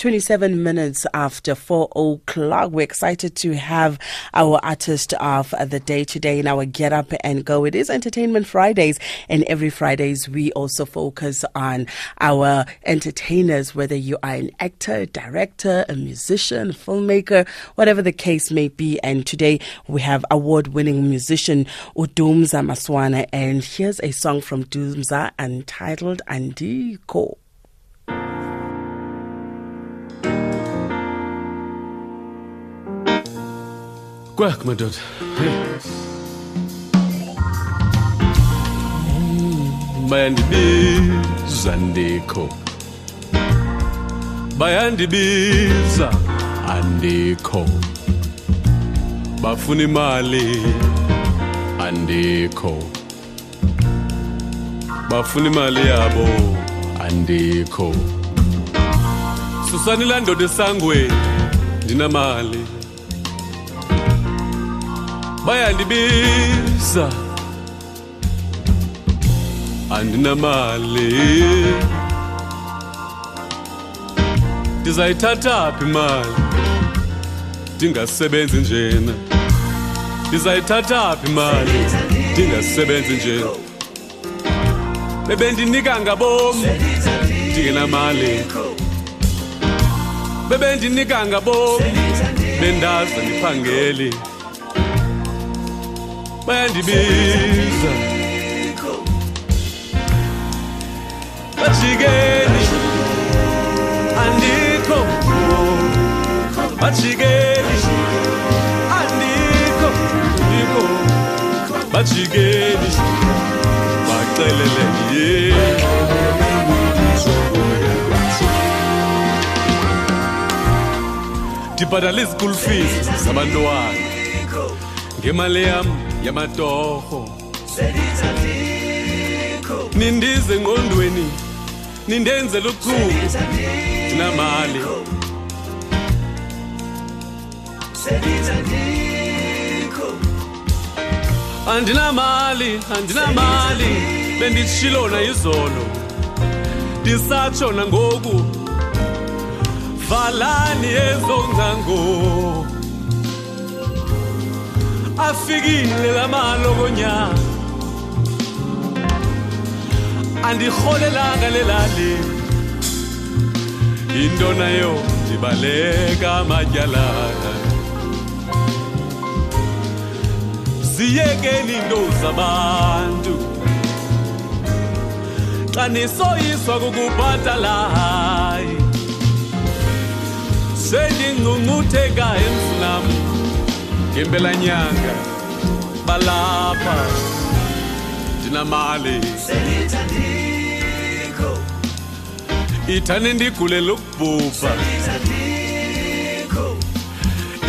27 minutes after 4 o'clock. We're excited to have our artist of the day today in our Get Up and Go. It is Entertainment Fridays, and every Fridays we also focus on our entertainers, whether you are an actor, director, a musician, filmmaker, whatever the case may be. And today we have award-winning musician Dumza Maswana, and here's a song from Dumza entitled Andiko. Work, my dude. Bayandibiza Andiko, bayandibiza Andiko, bafuna imali Andiko, bafuna imali yabo Andiko, susani lando de sangwe dinamali. Bayandibiza andinamali, ndizayithathaphi imali ndingasebenzi njena, ndizayithathaphi imali ndingasebenzi njena, bebendinika ngabom ndingenamali, bebendinika ngabom bendaza ndiphangeli. Bayandibiza bachigeni Andiko, bachigeni Andiko, bachigeni bacelelele ndibhadala school fees zabantwana ngemali yam yamatoho. Nindize ngondweni nindenze lukhulu namali. Andinamali, andinamali, benditshilona izolo ndisatshona ngoku, valani ezongcango. Afikile la malogonya andiholela ngalelali indona yo ndibaleka majalana ziyekeni ndo zabantu xanisoyiswa kukubhatala hayi sendingqungqutheka emfunam. Kembela nyanga balapa dinamali ithane ndigulela ukubhubha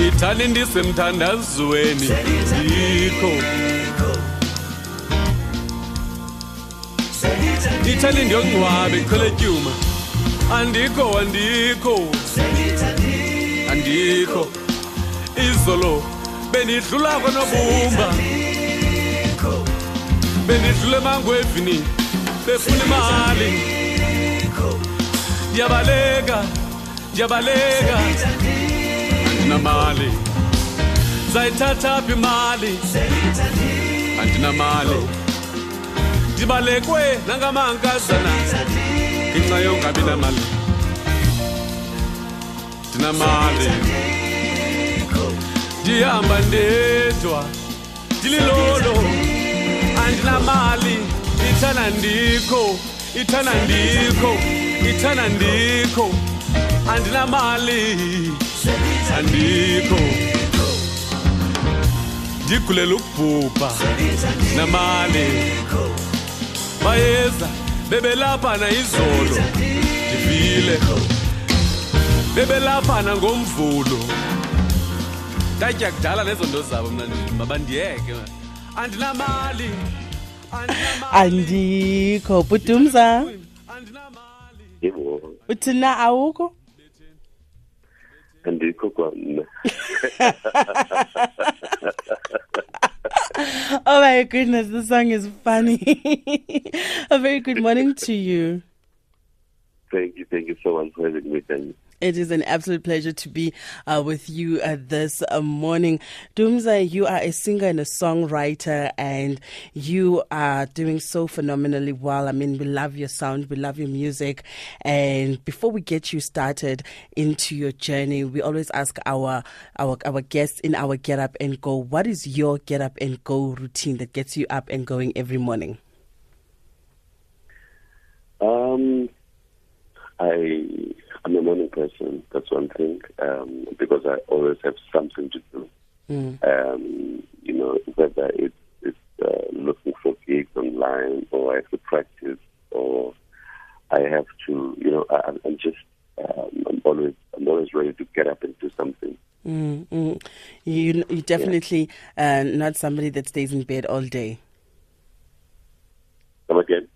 ithane ndisemthandazweni ndikho ithane ndiyongcwabe iqheletyuma andikho andikho andikho izolo benidlula kwanobumba benidlula emangwevini befuna imali ndiyabaleka ndiyabaleka andinamali zayithathaphi imali andinamali ndibalekwe nangamankazana ngenxa yongabi namali ndinamali. Ndihamba ndedwa ndililolo andinamali ithana ndikho ithana ndikho ithana ndikho andinamali andikho ndigulela ukubhubha namali bayeza bebelaphana izolo ndivile bebelaphana ngomvulo. Andiko Dumza, yebo uthina awukho andikho kwami. Oh my goodness, the song is funny. A very good morning to you. Thank you so much for having me. It is an absolute pleasure to be with you this morning. Dumza, you are a singer and a songwriter, and you are doing so phenomenally well. I mean, we love your sound, we love your music. And before we get you started into your journey, we always ask our guests in our Get Up and Go, what is your Get Up and Go routine that gets you up and going every morning? I'm a morning person, that's one thing, because I always have something to do. You know, whether it's looking for gigs online, or I have to practice, or I have to, you know, I'm always ready to get up and do something. You definitely not somebody that stays in bed all day. Come again?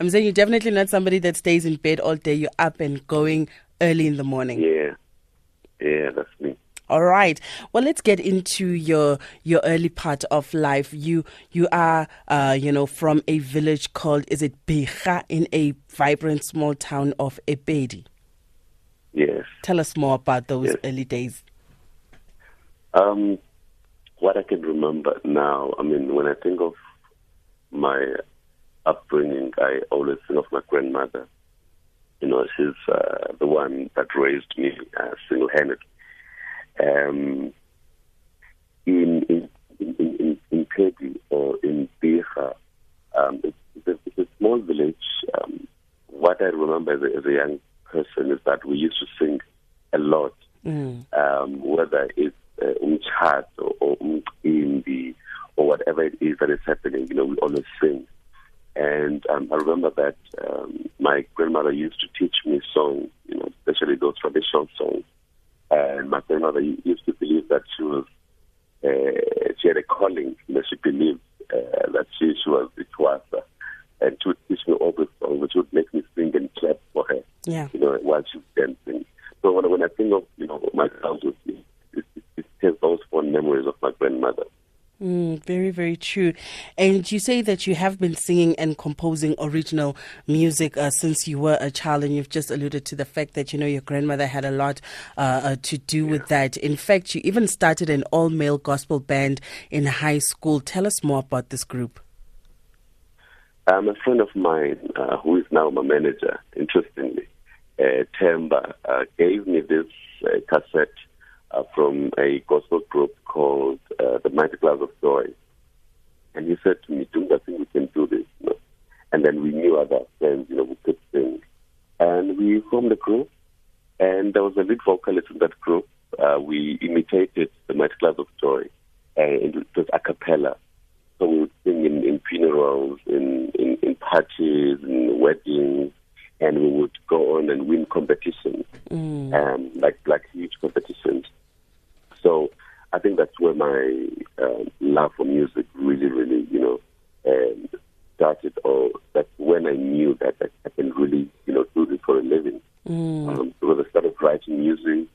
I'm saying you're definitely not somebody that stays in bed all day. You're up and going early in the morning. Yeah, that's me. All right. Well, let's get into your early part of life. You are, from a village called, is it Gwiyaa, in a vibrant small town of Ebedi? Yes. Tell us more about those early days. What I can remember now, I mean, when I think of my upbringing, I always think of my grandmother. You know, she's the one that raised me single-handedly. In Pedi, or in Gwiyaa, it's a small village. What I remember as a young person is that we used to sing a lot, whether it's umchat or umcimbi or whatever it is that is happening. You know, we always sing. And I remember that my grandmother used to teach me songs, you know, especially those traditional songs. And my grandmother used to believe that she had a calling. You know, she believed that she was a twasa. And she would teach me all the songs, which would make me sing and clap for her, you know, while she was dancing. So when I think of, you know, my childhood, it has those fond memories of my grandmother. Very, very true. And you say that you have been singing and composing original music since you were a child, and you've just alluded to the fact that, you know, your grandmother had a lot to do with that. In fact, you even started an all-male gospel band in high school. Tell us more about this group. A friend of mine, who is now my manager, interestingly, Temba, gave me this cassette from a gospel group called The Mighty Clouds of Joy. And he said to me, I think we can do this. You know? And then we knew other friends, you know, we could sing. And we formed a group, and there was a lead vocalist in that group. We imitated The Mighty Clouds of Joy, and it was a cappella. So we would sing in funerals, in parties, in weddings, and we would go on and win competitions, like huge competitions. So I think that's where my love for music really, you know, started. Or that's when I knew that I can really, you know, do this for a living. Because I started writing music,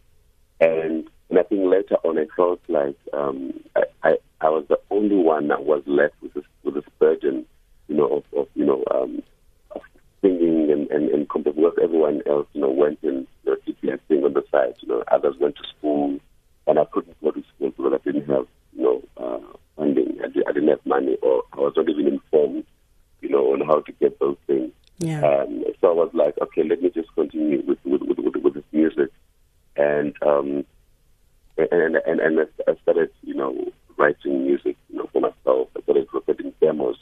and I think later on I felt like I was the only one that was left with this burden, you know, of you know, of singing and composing. Everyone else, you know, went and, you know, did their thing on the side. You know, others went to school. And I couldn't go to school because I didn't have, you know, funding. I didn't have money, or I was not even informed, you know, on how to get those things. So I was like, okay, let me just continue with this music, and I started, you know, writing music, you know, for myself. I started recording demos.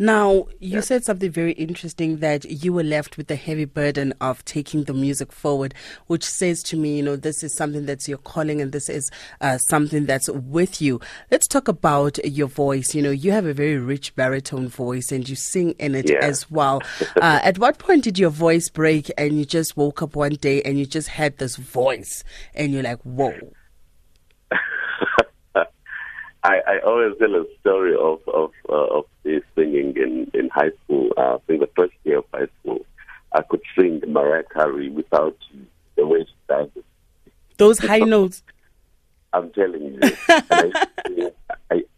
Now, you said something very interesting, that you were left with the heavy burden of taking the music forward, which says to me, you know, this is something that's your calling, and this is something that's with you. Let's talk about your voice. You know, you have a very rich baritone voice, and you sing in it as well. At what point did your voice break, and you just woke up one day and you just had this voice and you're like, whoa? I always tell a story of singing in high school. I think the first year of high school, I could sing Mariah Carey without the way she started. Those high notes. I'm telling you.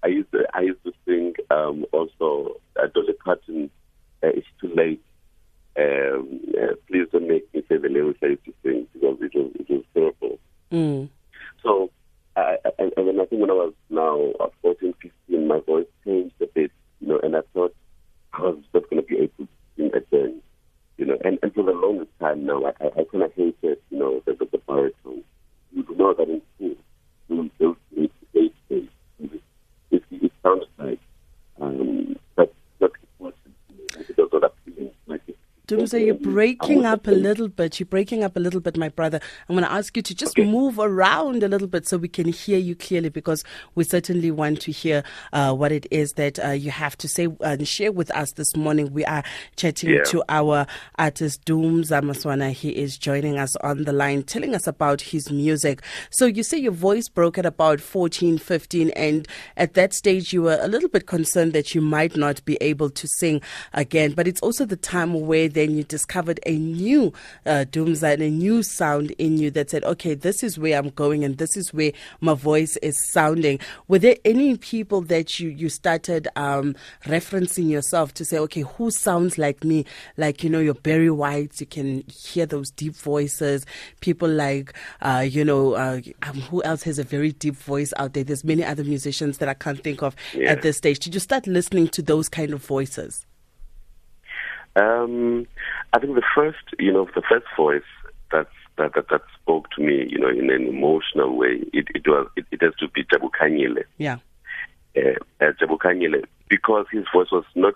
I used to sing also Dolly Parton, It's Too Late. please don't make me say the lyrics I used to sing, because it was terrible. Mm. So, I think when I was now 14, 15, my voice changed a bit, and I thought I was not going to be able to sing again, and for the longest time now, I kind of hated, the baritone. You know that in school, it sounded like, but not important. It was not appealing. Dumza, you're breaking up a little bit. You're breaking up a little bit, my brother. I'm going to ask you to just move around a little bit so we can hear you clearly, because we certainly want to hear what it is that you have to say and share with us this morning. We are chatting to our artist, Dumza Maswana. He is joining us on the line, telling us about his music. So you say your voice broke at about 14, 15, and at that stage you were a little bit concerned that you might not be able to sing again. But it's also the time where then you discovered a new Dumza and a new sound in you that said, okay, this is where I'm going and this is where my voice is sounding. Were there any people that you started referencing yourself to say, okay, who sounds like me? Like, your Barry White, you can hear those deep voices. People like, who else has a very deep voice out there? There's many other musicians that I can't think of at this stage. Did you start listening to those kind of voices? I think the first voice that spoke to me, in an emotional way, it has to be Jabu Kanyile. Yeah. Jabu Kanyile, because his voice was not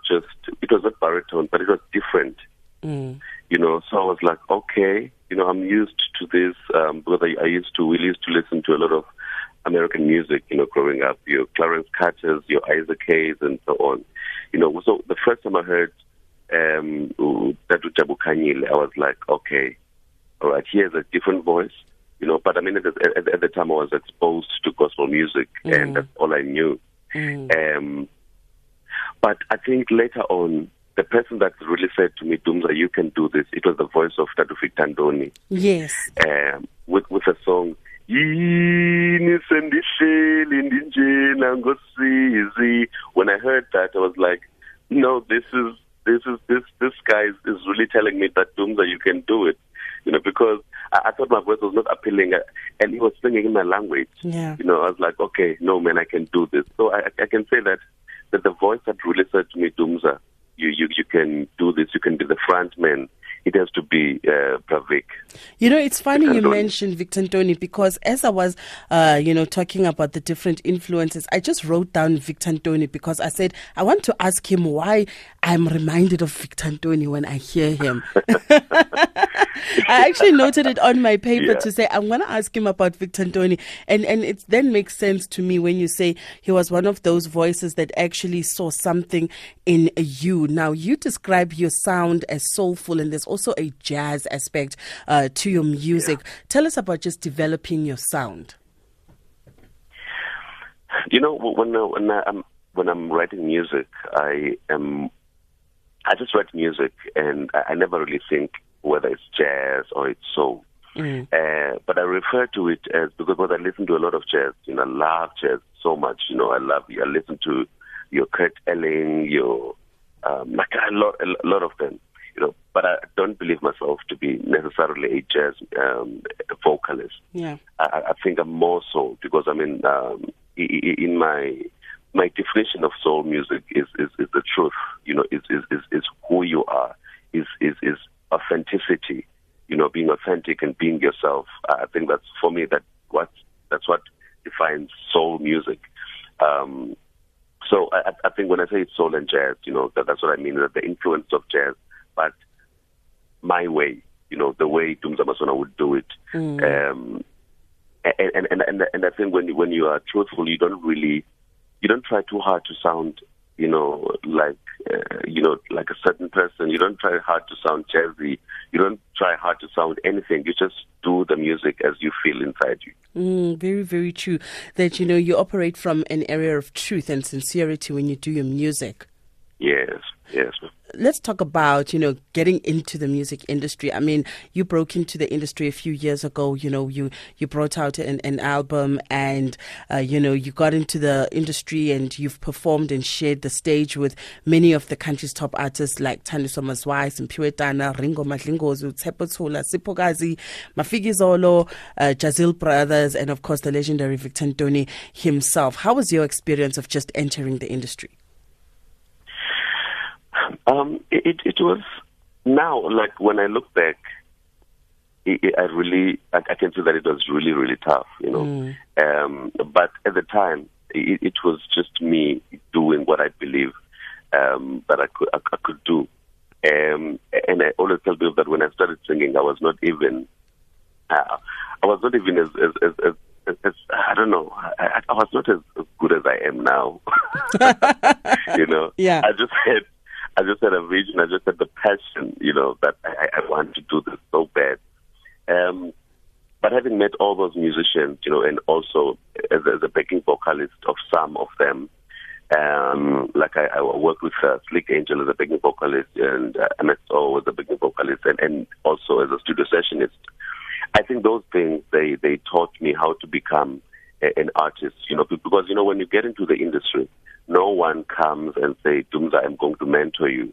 baritone, but it was different. Mm. So I was like, okay, I'm used to this, because we used to listen to a lot of American music, growing up, your Clarence Carter's, your Isaac Hayes, and so on. So the first time I heard Jabu Kanyile, I was like, okay, all right, he has a different voice, but I mean, at the time I was exposed to gospel music, and that's all I knew. Mm. But I think later on, the person that really said to me, Dumza, you can do this, it was the voice of Tadufi Tandoni. Yes. With a song, when I heard that, I was like, no, this guy is really telling me that, Dumza, you can do it, because I thought my voice was not appealing, and he was singing in my language. Yeah. I was like, okay, no, man, I can do this. So I can say that the voice that really said to me, Dumza, you can do this, you can be the front man, it has to be Pravik. It's funny Victor you Ntoni. Mentioned Victor Ntoni, because as I was, talking about the different influences, I just wrote down Victor Ntoni because I said, I want to ask him why I'm reminded of Victor Ntoni when I hear him. I actually noted it on my paper to say, I'm going to ask him about Victor Ntoni. And it then makes sense to me when you say he was one of those voices that actually saw something in you. Now, you describe your sound as soulful, and there's also a jazz aspect to your music. Yeah. Tell us about just developing your sound. When I'm writing music, I just write music, and I never really think whether it's jazz or it's soul. Mm. But I refer to it as, because I listen to a lot of jazz. I love jazz so much. I listen to your Kurt Elling, your a lot of them. But I don't believe myself to be necessarily a jazz vocalist. Yeah. I think I'm more soul, because I mean, in my definition of soul music is the truth. Is who you are. Is authenticity. Being authentic and being yourself. I think that's for me that's what defines soul music. So I think when I say it's soul and jazz, that's what I mean. That the influence of jazz, but my way, the way Dumza Maswana would do it. Mm. And I think when you are truthful, you don't try too hard to sound, like a certain person. You don't try hard to sound jazzy. You don't try hard to sound anything. You just do the music as you feel inside you. Mm, very, very true. That, you operate from an area of truth and sincerity when you do your music. Yes, yes. Let's talk about, getting into the music industry. I mean, you broke into the industry a few years ago. You brought out an album and, you got into the industry and you've performed and shared the stage with many of the country's top artists like Thandiswa Mazwai, Simphiwe Dana, Ringo Madlingozi, Tabo Thula, Sipho Kazi, Mafikizolo, Jaziel Brothers, and of course the legendary Victor Ntoni himself. How was your experience of just entering the industry? It was now, like when I look back, I can see that it was really, really tough, But at the time, it was just me doing what I believe that I could do. And I always tell people that when I started singing, I was not as good as I am now. Yeah. I just had a vision. I just had the passion, that I want to do this so bad. But having met all those musicians, and also as a backing vocalist of some of them, like I worked with Slick Angel as a backing vocalist and MSO as a backing vocalist, and also as a studio sessionist. I think those things, they taught me how to become an artist, because, when you get into the industry, no one comes and say, Dumza, I'm going to mentor you.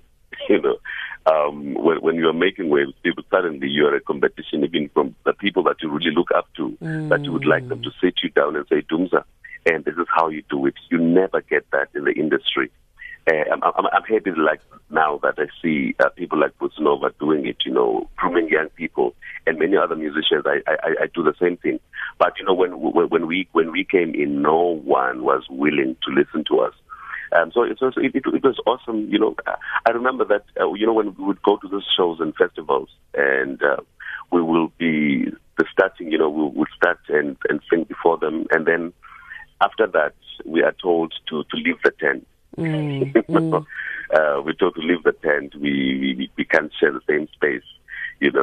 When you're making waves, people suddenly you're a competition, even from the people that you really look up to, that you would like them to sit you down and say, Dumza, and this is how you do it. You never get that in the industry. I'm happy, like now that I see people like Buzanova doing it, grooming young people, and many other musicians. I do the same thing. But when we came in, no one was willing to listen to us. So it was awesome. I remember that when we would go to those shows and festivals, and we will be starting. We would start and sing before them, and then after that, we are told to leave the tent. We're told to leave the tent. We can't share the same space, and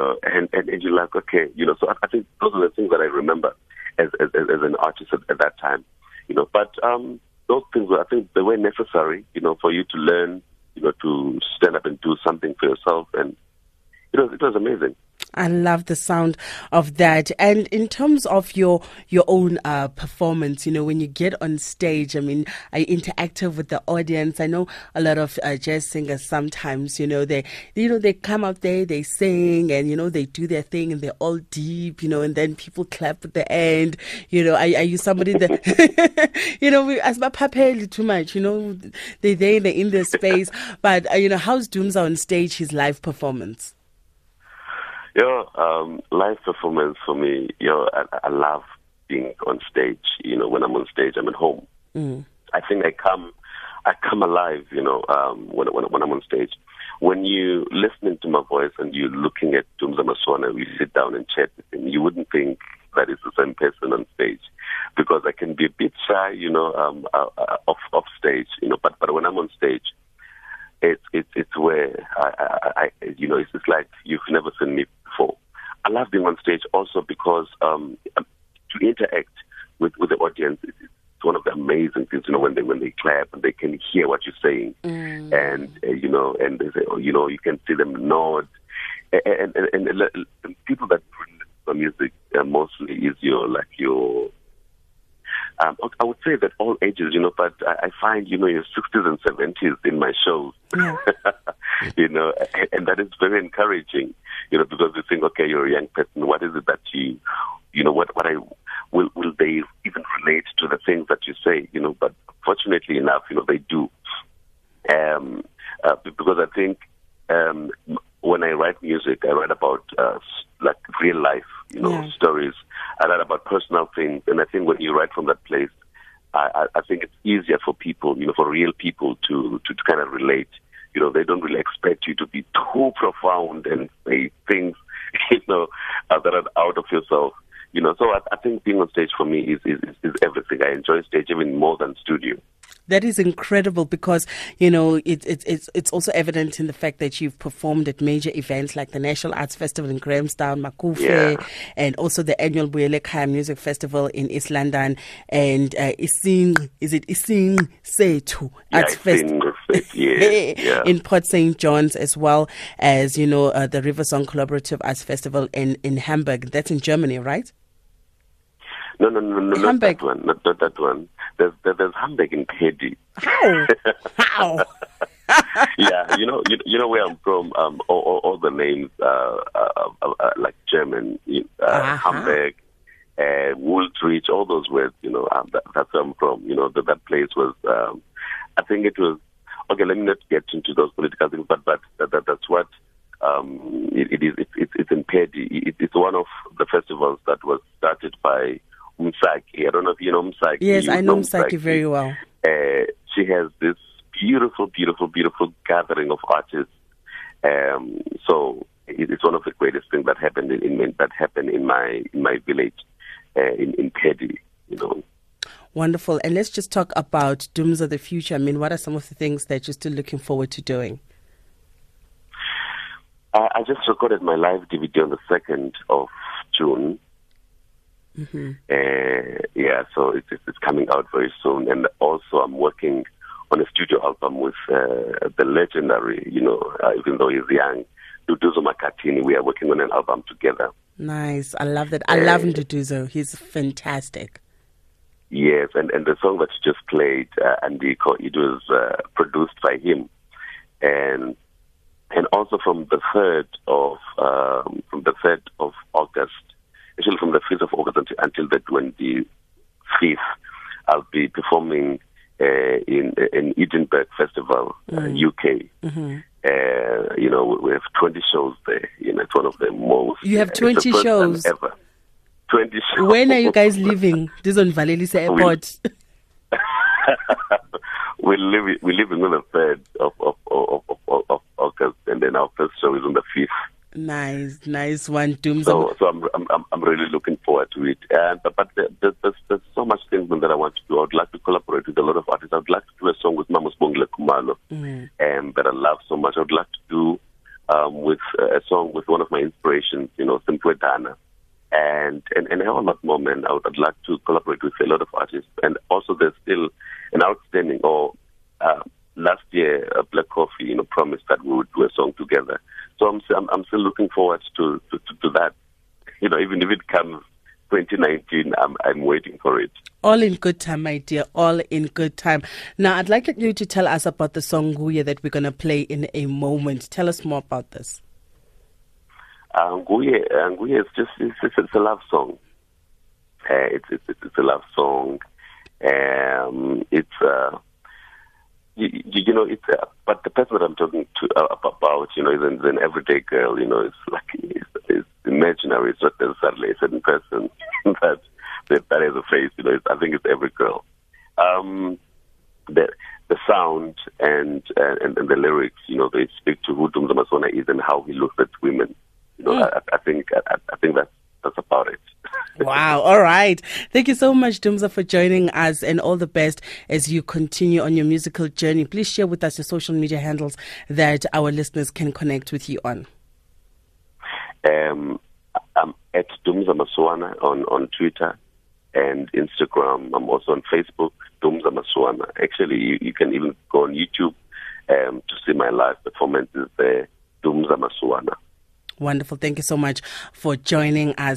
you're like, okay, so I think those are the things that I remember as an artist at that time, but those things, I think they were necessary, for you to learn, to stand up and do something for yourself, and it was amazing. I love the sound of that. And in terms of your own performance, when you get on stage, I mean, are you interactive with the audience? I know a lot of jazz singers sometimes, they come out there, they sing, and, they do their thing, and they're all deep, and then people clap at the end. Are you somebody that, as my papel too much, they're in their space. But, how's Dumza on stage, his live performance? Live performance for me, I love being on stage. When I'm on stage, I'm at home. I think I come alive, when I'm on stage. When you're listening to my voice and you're looking at Dumza Maswana, we sit down and chat with him, you wouldn't think that it's the same person on stage, because I can be a bit shy, off stage, but when I'm on stage, it's where it's just like you've never seen me before. I love being on stage also because to interact with the audience, it's one of the amazing things. When they clap and they can hear what you're saying, and they say, you can see them nod, and people that bring the music mostly is your. I would say that all ages, but I find, your 60s and 70s in my shows, and that is very encouraging, because you think, okay, you're a young person. What is it that you, what I will they even relate to the things that you say, but fortunately enough, they do. Because I think when I write music, I write about like real life, stories. I write about personal things, and I think when you write from that place, I think it's easier for people, for real people to kind of relate. They don't really expect you to be too profound and say things, that are out of yourself. So I think being on stage for me is everything. I enjoy stage even more than studio. That is incredible because, you know, it's also evident in the fact that you've performed at major events like the National Arts Festival in Grahamstown, Makufe, and also the annual Buyelekha Music Festival in East London, and Seitu Arts Festival in Port St. John's, as well as, you know, the Riversong Collaborative Arts Festival in Hamburg. That's in Germany, right? No, not that one. Not that one. There's Hamburg in Pedi. How? Yeah, you know where I'm from. All the names are like German, Hamburg, Woolwich, all those words. You know, that's where I'm from. You know, that place was. I think it was. Okay, let me not get into those political things, but that's what it is. It's in Pedi. It's one of the festivals that was started by Msaki. I don't know if you know Msaki. Yes, I know Msaki very well. She has this beautiful gathering of artists. So it's one of the greatest things that happened in my village, in Pedi, you know. Wonderful. And let's just talk about Dumza, the future. I mean, what are some of the things that you're still looking forward to doing? I just recorded my live DVD on the 2nd of June. Mm-hmm. So it's coming out very soon, and also I'm working on a studio album with the legendary, even though he's young, Duduzo Makatini. We are working on an album together. Nice, I love that. I love Duduzo. He's fantastic. Yes, and the song that you just played, Andiko, it was produced by him, and also from the 3rd of August. Actually, from the 5th of August until the 25th, I'll be performing in Edinburgh Festival, UK. Mm-hmm. We have 20 shows there. You know, it's one of the most. You have 20 shows ever. 20 shows. When are you guys leaving? This is on Valelisa Airport. We're leaving on the 3rd of August, and then our first show is on the 5th. Nice one, Dumza. So I'm really looking forward to it. But there's so much things that I want to do. I would like to collaborate with a lot of artists. I would like to do a song with Mamos Bongla Kumalo, that I love so much. I would like to do a song with one of my inspirations, Simphiwe Dana, and a whole lot more. Man, I'd like to collaborate with a lot of artists. And also, there's still an outstanding. Last year, Black Coffee, promised that we would do a song together. So I'm still looking forward to that. Even if it comes 2019, I'm waiting for it. All in good time, my dear. All in good time. Now, I'd like you to tell us about the song Gwiyaa that we're going to play in a moment. Tell us more about this. Gwiyaa is just it's a love song. It's a love song. But the person that I'm talking to about, is an everyday girl. It's like it's imaginary. It's not necessarily a certain person that has a face. I think it's every girl. The sound and the lyrics, they speak to who Dumza Maswana is and how he looks at women. I think that's about it. Wow. All right. Thank you so much, Dumza, for joining us, and all the best as you continue on your musical journey. Please share with us your social media handles that our listeners can connect with you on. I'm at Dumza Maswana on Twitter and Instagram. I'm also on Facebook, Dumza Maswana. Actually, you can even go on YouTube to see my live performances there, Dumza Maswana. Wonderful. Thank you so much for joining us.